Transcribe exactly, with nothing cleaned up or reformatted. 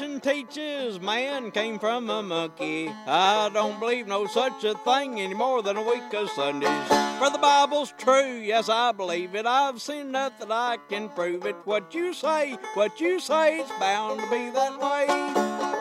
evolution teaches man came from a monkey. I don't believe no such a thing any more than a week of Sundays. For the Bible's true, yes, I believe it. I've seen nothing I can prove it. What you say, what you say, it's bound to be that way.